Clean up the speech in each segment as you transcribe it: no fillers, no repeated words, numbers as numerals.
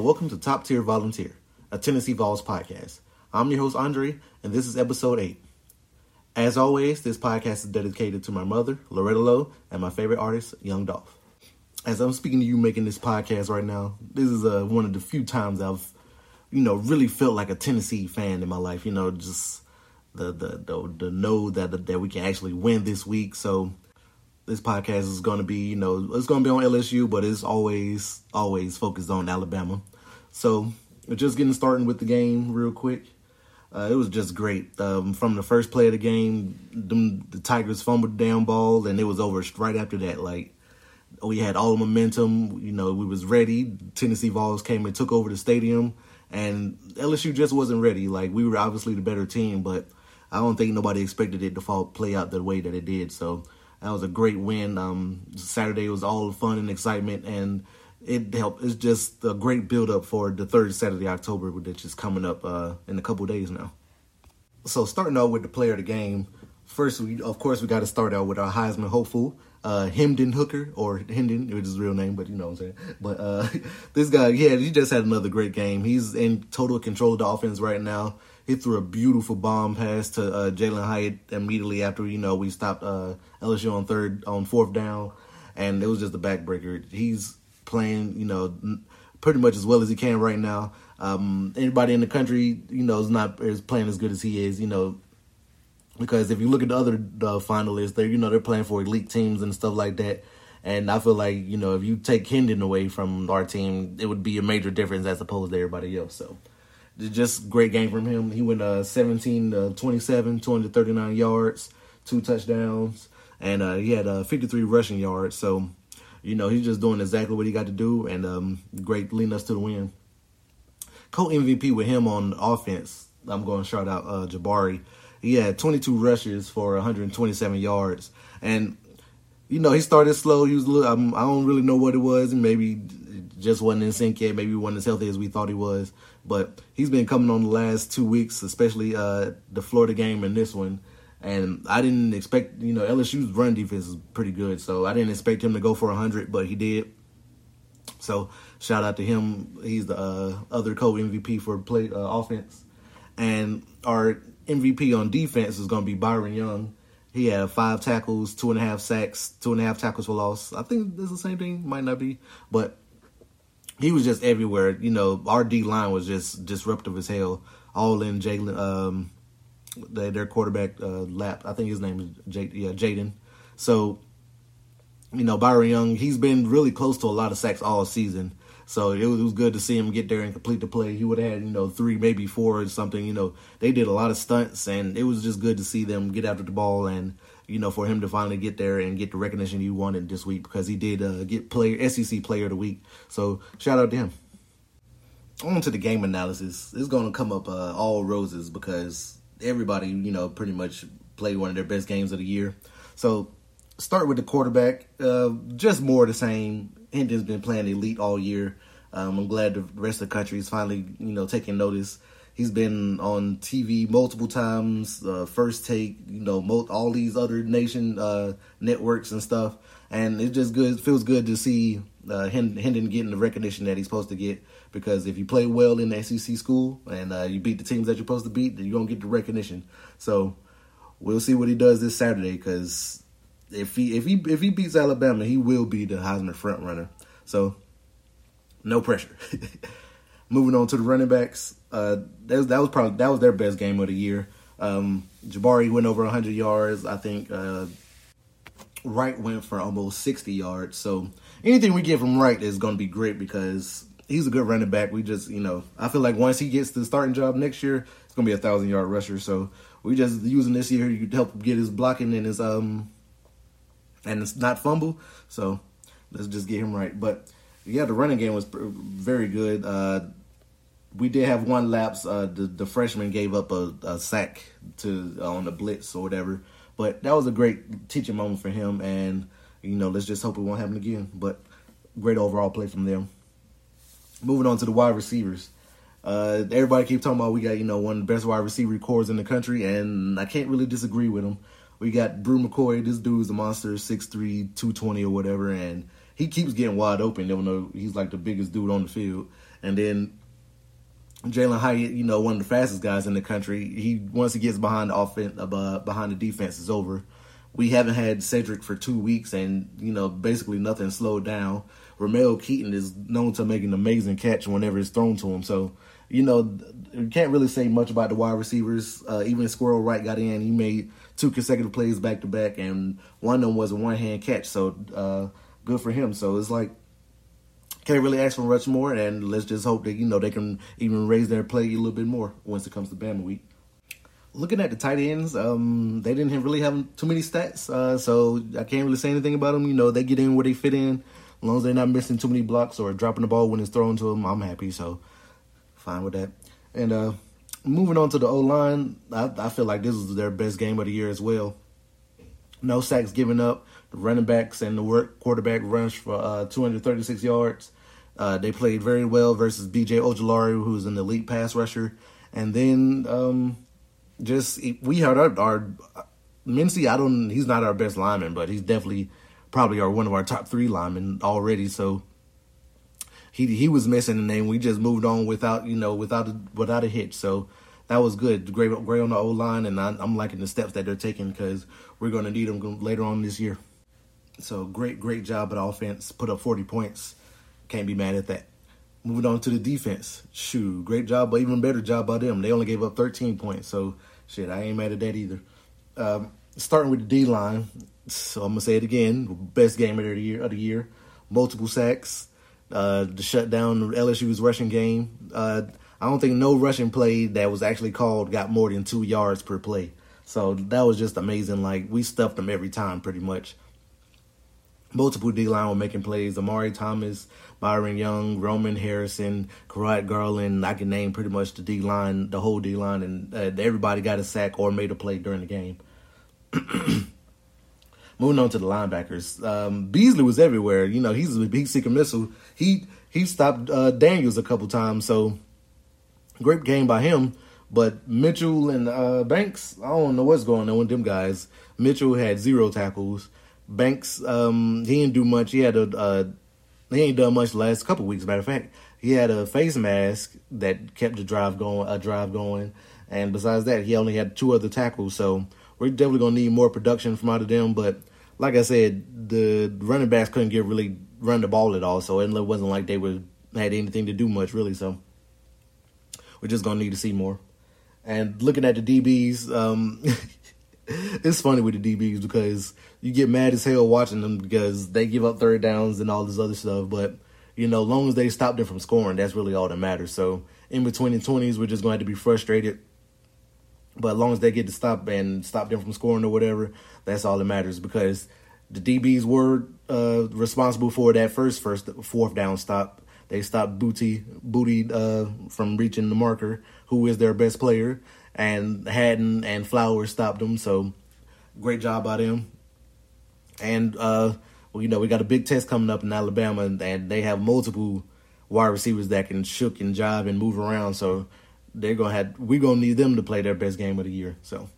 and welcome to Top Tier Volunteer, a Tennessee Vols podcast. I'm your host, Andre, and this is episode 8. As always, this podcast is dedicated to my mother, Loretta Lowe, and my favorite artist, Young Dolph. As I'm speaking to you making this podcast right now, this is one of the few times I've, really felt like a Tennessee fan in my life. Just the know that we can actually win this week. So this podcast is going to be, it's going to be on LSU, but it's always focused on Alabama. So just getting started with the game real quick. It was just great. From the first play of the game, the Tigers fumbled the down ball, and it was over right after that. We had all the momentum. We was ready. Tennessee Vols came and took over the stadium, and LSU just wasn't ready. We were obviously the better team, but I don't think nobody expected it to play out the way that it did. So that was a great win. Saturday was all fun and excitement, and it helped. It's just a great build-up for the third Saturday, October, which is coming up in a couple days now. So starting out with the player of the game, first, we got to start out with our Heisman hopeful, Hendon Hooker, or Hendon, which is his real name, but you know what I'm saying. But this guy, he just had another great game. He's in total control of the offense right now. He threw a beautiful bomb pass to Jalin Hyatt immediately after, we stopped LSU on fourth down, and it was just a backbreaker. He's playing, pretty much as well as he can right now. Anybody in the country, is playing as good as he is, because if you look at the other finalists, they're, they're playing for elite teams and stuff like that. And I feel like, if you take Hendon away from our team, it would be a major difference as opposed to everybody else. So just great game from him. He went 17-27, 239 yards, 2 touchdowns, and he had 53 rushing yards. So he's just doing exactly what he got to do, and great leading us to the win. Co-MVP with him on offense, I'm going to shout out Jabari. He had 22 rushes for 127 yards. And, he started slow. He was a little, I don't really know what it was. Maybe it just wasn't in sync yet. Maybe he wasn't as healthy as we thought he was. But he's been coming on the last 2 weeks, especially the Florida game and this one. And I didn't expect, LSU's run defense is pretty good, so I didn't expect him to go for 100, but he did. So shout out to him. He's the other co-MVP for play offense. And our MVP on defense is going to be Byron Young. He had 5 tackles, 2.5 sacks, 2.5 tackles for loss. I think that's the same thing. Might not be, but he was just everywhere. Our D line was just disruptive as hell. All in Jalin. Their quarterback, I think his name is Jaden. So, Byron Young, he's been really close to a lot of sacks all season. So it was good to see him get there and complete the play. He would have had, 3, maybe 4 or something. They did a lot of stunts, and it was just good to see them get after the ball and, for him to finally get there and get the recognition he wanted this week, because he did get SEC Player of the Week. So shout out to him. On to the game analysis. It's going to come up all roses because everybody, pretty much played one of their best games of the year. So, start with the quarterback. Just more of the same. Hendon's been playing elite all year. I'm glad the rest of the country is finally, taking notice. He's been on TV multiple times, First Take, all these other nation networks and stuff. And it's just good. It feels good to see Hendon getting the recognition that he's supposed to get, because if you play well in the SEC school and you beat the teams that you're supposed to beat, then you're going to get the recognition. So we'll see what he does this Saturday, because if he beats Alabama, he will be the Heisman front runner. So no pressure. Moving on to the running backs, that was their best game of the year. Jabari went over 100 yards, I think. Wright went for almost 60 yards. So anything we get from Wright is going to be great, because he's a good running back. We just, I feel like once he gets the starting job next year, it's going to be a 1,000-yard rusher. So we just using this year to help get his blocking and his and it's not fumble. So let's just get him right. But yeah, the running game was very good. We did have one lapse. The freshman gave up a sack to on the blitz or whatever. But that was a great teaching moment for him, and, let's just hope it won't happen again. But great overall play from them. Moving on to the wide receivers. Everybody keeps talking about we got, one of the best wide receiver cores in the country, and I can't really disagree with him. We got Bruce McCoy. This dude's a monster, 6'3", 220 or whatever, and he keeps getting wide open, even though he's like the biggest dude on the field. And then Jalin Hyatt, you know, one of the fastest guys in the country. He, once he gets behind the offense, behind the defense is over. We haven't had Cedric for 2 weeks, and, you know, basically nothing slowed down. Romeo Keaton is known to make an amazing catch whenever it's thrown to him. So, you know, you can't really say much about the wide receivers. Even Squirrel Wright got in. He made two consecutive plays back-to-back, and one of them was a one-hand catch. So, good for him. So, it's like, can't really ask for much more, and let's just hope that, you know, they can even raise their play a little bit more once it comes to Bama week. Looking at the tight ends, they didn't really have too many stats, so I can't really say anything about them. You know, they get in where they fit in. As long as they're not missing too many blocks or dropping the ball when it's thrown to them, I'm happy, so fine with that. And moving on to the O-line, I feel like this was their best game of the year as well. No sacks given up. The running backs and the quarterback rushed for 236 yards. They played very well versus B.J. Ojulari, who's an elite pass rusher. And then we had our Mincy. He's not our best lineman, but he's definitely probably one of our top three linemen already. So he was missing, and then we just moved on without a hitch. So that was good. Great on the O-line, and I'm liking the steps that they're taking because we're going to need them later on this year. So great job at offense. Put up 40 points. Can't be mad at that. Moving on to the defense. Shoot, great job, but even better job by them. They only gave up 13 points. So, I ain't mad at that either. Starting with the D-line. So, I'm going to say it again. Best game of the year. Multiple sacks. To shut down LSU's rushing game. I don't think no rushing play that was actually called got more than 2 yards per play. So, that was just amazing. Like, we stuffed them every time pretty much. Multiple D-line were making plays. Amari Thomas, Byron Young, Roman Harrison, Karat Garland. I can name pretty much the D-line, the whole D-line, and everybody got a sack or made a play during the game. Moving on to the linebackers. Beasley was everywhere. You know, he's a big seeking missile. He stopped Daniels a couple times, so great game by him. But Mitchell and Banks, I don't know what's going on with them guys. Mitchell had 0 tackles. Banks, he didn't do much. He ain't done much the last couple weeks. Matter of fact, he had a face mask that kept the drive going. And besides that, he only had 2 other tackles. So we're definitely gonna need more production from out of them. But like I said, the running backs couldn't run the ball at all. So it wasn't like they had anything to do much really. So we're just gonna need to see more. And looking at the DBs, it's funny with the DBs because you get mad as hell watching them because they give up third downs and all this other stuff. But, you know, as long as they stop them from scoring, that's really all that matters. So in between the 20s, we're just going to have to be frustrated. But as long as they get to stop them from scoring or whatever, that's all that matters because the DBs were responsible for that fourth down stop. They stopped Booty from reaching the marker, who is their best player. And Haddon and Flowers stopped them, so great job by them. And, you know, we got a big test coming up in Alabama, and they have multiple wide receivers that can shook and jive and move around, so we're going to need them to play their best game of the year. So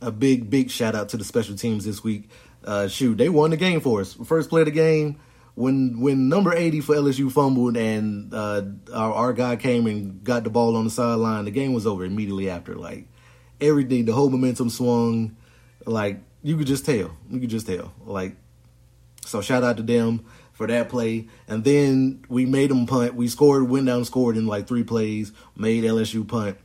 a big shout-out to the special teams this week. They won the game for us. First play of the game, when number 80 for LSU fumbled and our guy came and got the ball on the sideline, the game was over immediately after. Like, everything, the whole momentum swung. Like, you could just tell. Like, so shout out to them for that play. And then we made them punt. We scored, went down, scored in like 3 plays, made LSU punt.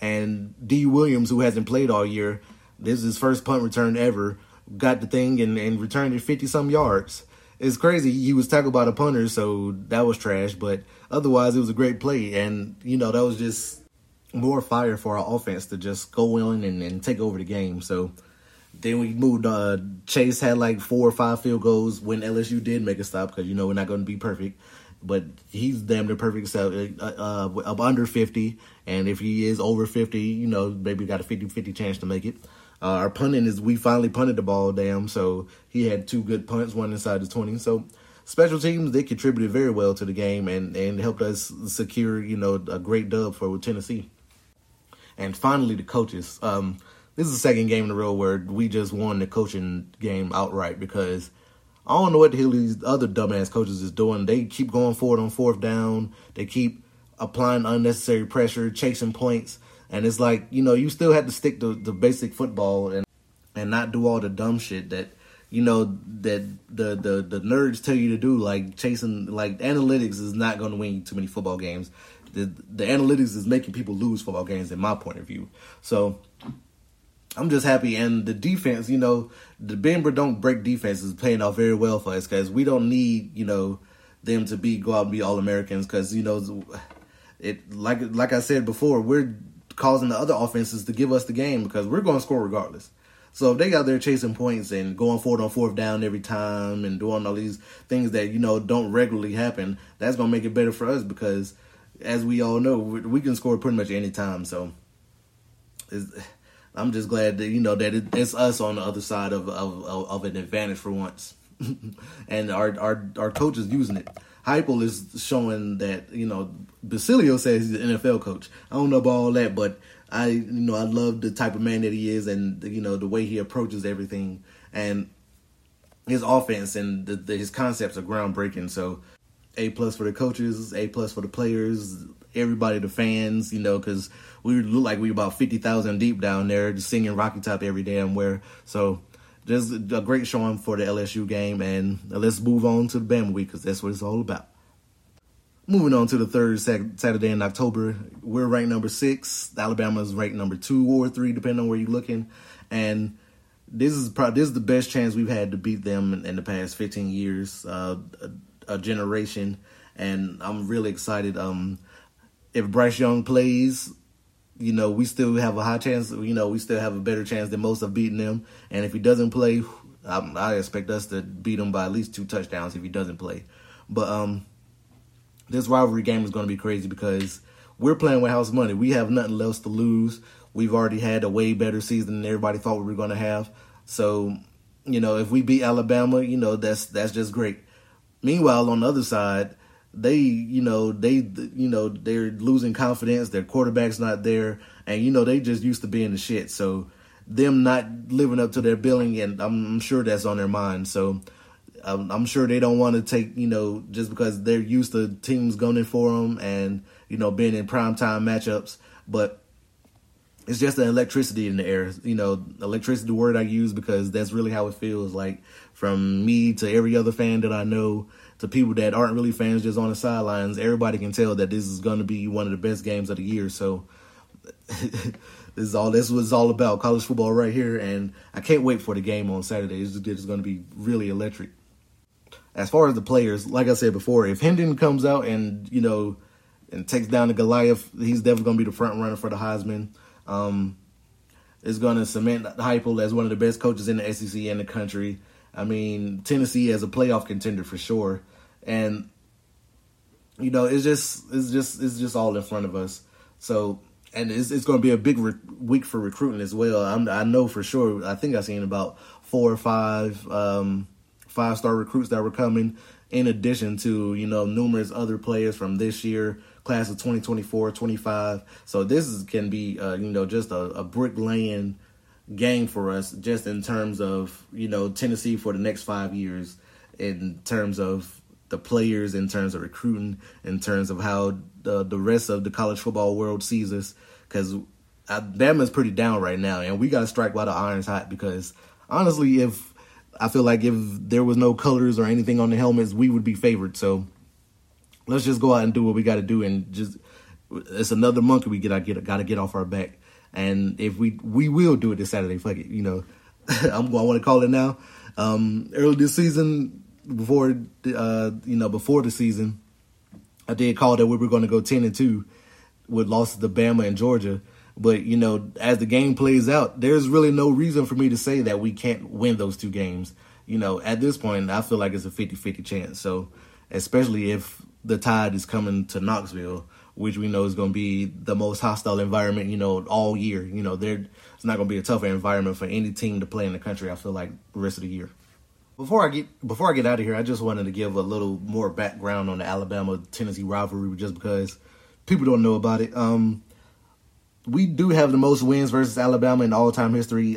And D Williams, who hasn't played all year, this is his first punt return ever, got the thing and returned it 50-some yards. It's crazy. He was tackled by the punter, so that was trash. But otherwise, it was a great play. And, you know, that was just more fire for our offense to just go in and take over the game. So then we moved. Chase had like 4 or 5 field goals when LSU did make a stop because, you know, we're not going to be perfect. But he's damn near perfect, so up under 50. And if he is over 50, you know, maybe got a 50-50 chance to make it. Our punting is we finally punted the ball, damn. So he had 2 good punts, one inside the 20. So special teams, they contributed very well to the game and helped us secure, you know, a great dub for Tennessee. And finally, the coaches. This is the second game in a row where we just won the coaching game outright because I don't know what the hell these other dumbass coaches is doing. They keep going forward on fourth down. They keep applying unnecessary pressure, chasing points. And it's like, you know, you still have to stick to the basic football and not do all the dumb shit that, you know, that the nerds tell you to do. Like chasing, like analytics is not going to win you too many football games. The analytics is making people lose football games in my point of view. So I'm just happy. And the defense, you know, the bend but don't break defense is paying off very well for us, because we don't need, you know, them to go out and be All-Americans, because, you know, it like I said before, we're causing the other offenses to give us the game because we're going to score regardless. So if they out there chasing points and going forward on fourth down every time and doing all these things that, you know, don't regularly happen, that's going to make it better for us because, as we all know, we can score pretty much any time. So I'm just glad that, you know, that it's us on the other side of an advantage for once. And our coach is using it. Heupel is showing that, you know, Basilio says he's an NFL coach. I don't know about all that, but I love the type of man that he is and, you know, the way he approaches everything. And his offense and his concepts are groundbreaking. So A+ for the coaches, A+ for the players, everybody, the fans, you know, because we look like we about 50,000 deep down there just singing Rocky Top every damn where. So just a great showing for the LSU game. And let's move on to the Bama week because that's what it's all about. Moving on to the third Saturday in October, we're ranked number 6. Alabama's ranked number 2 or 3, depending on where you're looking. And this is the best chance we've had to beat them in the past 15 years. A generation, and I'm really excited. If Bryce Young plays, you know, we still have a high chance. You know, we still have a better chance than most of beating them. And if he doesn't play, I expect us to beat him by at least 2 touchdowns if he doesn't play. But this rivalry game is going to be crazy because we're playing with house money. We have nothing else to lose. We've already had a way better season than everybody thought we were going to have. So, you know, if we beat Alabama, you know, that's just great. Meanwhile, on the other side, they're losing confidence. Their quarterback's not there, and you know they just used to being the shit. So them not living up to their billing, and I'm sure that's on their mind. So I'm sure they don't want to take, you know, just because they're used to teams going for them and, you know, being in primetime matchups. But it's just the electricity in the air. You know, electricity, the word I use, because that's really how it feels like. From me to every other fan that I know to people that aren't really fans just on the sidelines, everybody can tell that this is going to be one of the best games of the year. So this is what it's all about, college football right here. And I can't wait for the game on Saturday. It's going to be really electric. As far as the players, like I said before, if Hendon comes out and, you know, and takes down the Goliath, he's definitely going to be the front runner for the Heisman. It's going to cement Heupel as one of the best coaches in the SEC and the country. I mean, Tennessee as a playoff contender for sure. And, you know, it's just all in front of us. So, and it's going to be a big week for recruiting as well. I know for sure. I think I've seen about 4 or 5 five-star recruits that were coming, in addition to, you know, numerous other players from this year, class of 2024, 25. So this can be just a brick-laying game for us, just in terms of, you know, Tennessee for the next 5 years, in terms of the players, in terms of recruiting, in terms of how the rest of the college football world sees us, because Alabama's pretty down right now, and we got to strike while the iron's hot, because honestly, I feel like if there was no colors or anything on the helmets, we would be favored. So let's just go out and do what we got to do, and just, it's another monkey we got to get off our back. And if we will do it this Saturday, fuck it, you know. I want to call it now. Early this season, before the season, I did call that we were going to go 10-2 with losses to Bama and Georgia. But, you know, as the game plays out, there's really no reason for me to say that we can't win those 2 games. You know, at this point, I feel like it's a 50-50 chance. So, especially if the tide is coming to Knoxville, which we know is going to be the most hostile environment, you know, all year. You know, it's not going to be a tougher environment for any team to play in the country, I feel like, the rest of the year. Before I get out of here, I just wanted to give a little more background on the Alabama-Tennessee rivalry, just because people don't know about it. We do have the most wins versus Alabama in all-time history.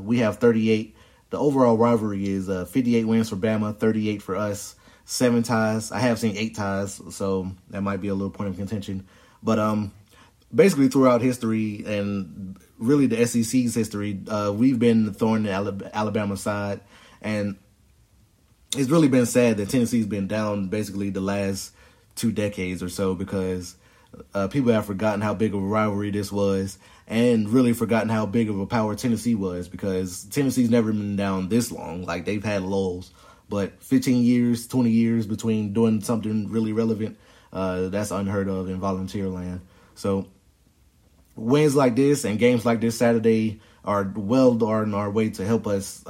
We have 38. The overall rivalry is 58 wins for Bama, 38 for us, 7 ties. I have seen 8 ties, so that might be a little point of contention. But basically throughout history and really the SEC's history, we've been the thorn in Alabama's side. And it's really been sad that Tennessee's been down basically the last 2 decades or so because people have forgotten how big of a rivalry this was and really forgotten how big of a power Tennessee was because Tennessee's never been down this long. Like, they've had lulls, but 15 years, 20 years between doing something really relevant, that's unheard of in volunteer land. So wins like this and games like this Saturday are well on our way to help us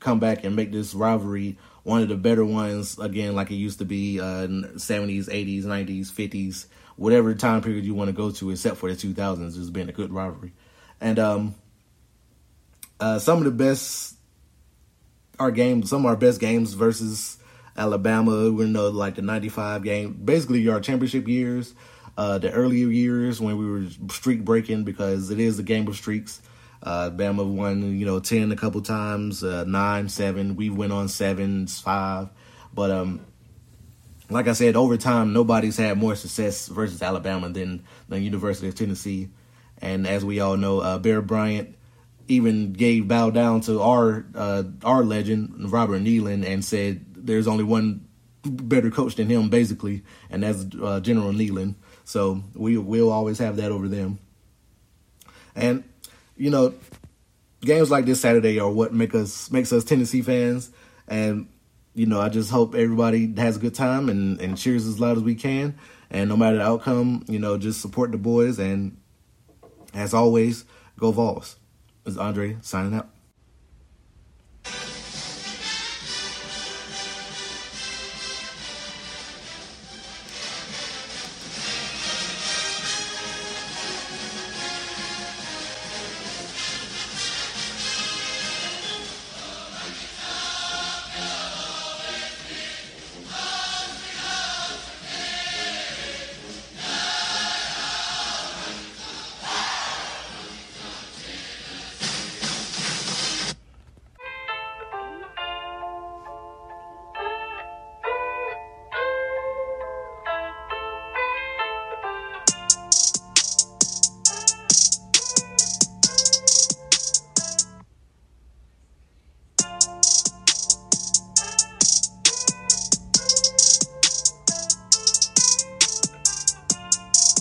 come back and make this rivalry one of the better ones, again, like it used to be in the 70s, 80s, 90s, 50s, whatever time period you want to go to, except for the 2000s, it's been a good rivalry. And some of our best games versus Alabama, we know, like the 95 game, basically our championship years, the earlier years when we were streak breaking because it is a game of streaks. Bama won, 10 a couple times, 9, 7. We went on 7, 5. But like I said, over time, nobody's had more success versus Alabama than the University of Tennessee. And as we all know, Bear Bryant even bowed down to our legend, Robert Neyland, and said there's only one better coach than him, basically, and that's General Neyland. So we'll always have that over them. And games like this Saturday are what makes us Tennessee fans. And, I just hope everybody has a good time and cheers as loud as we can. And no matter the outcome, just support the boys. And as always, go Vols. This is Andre signing out.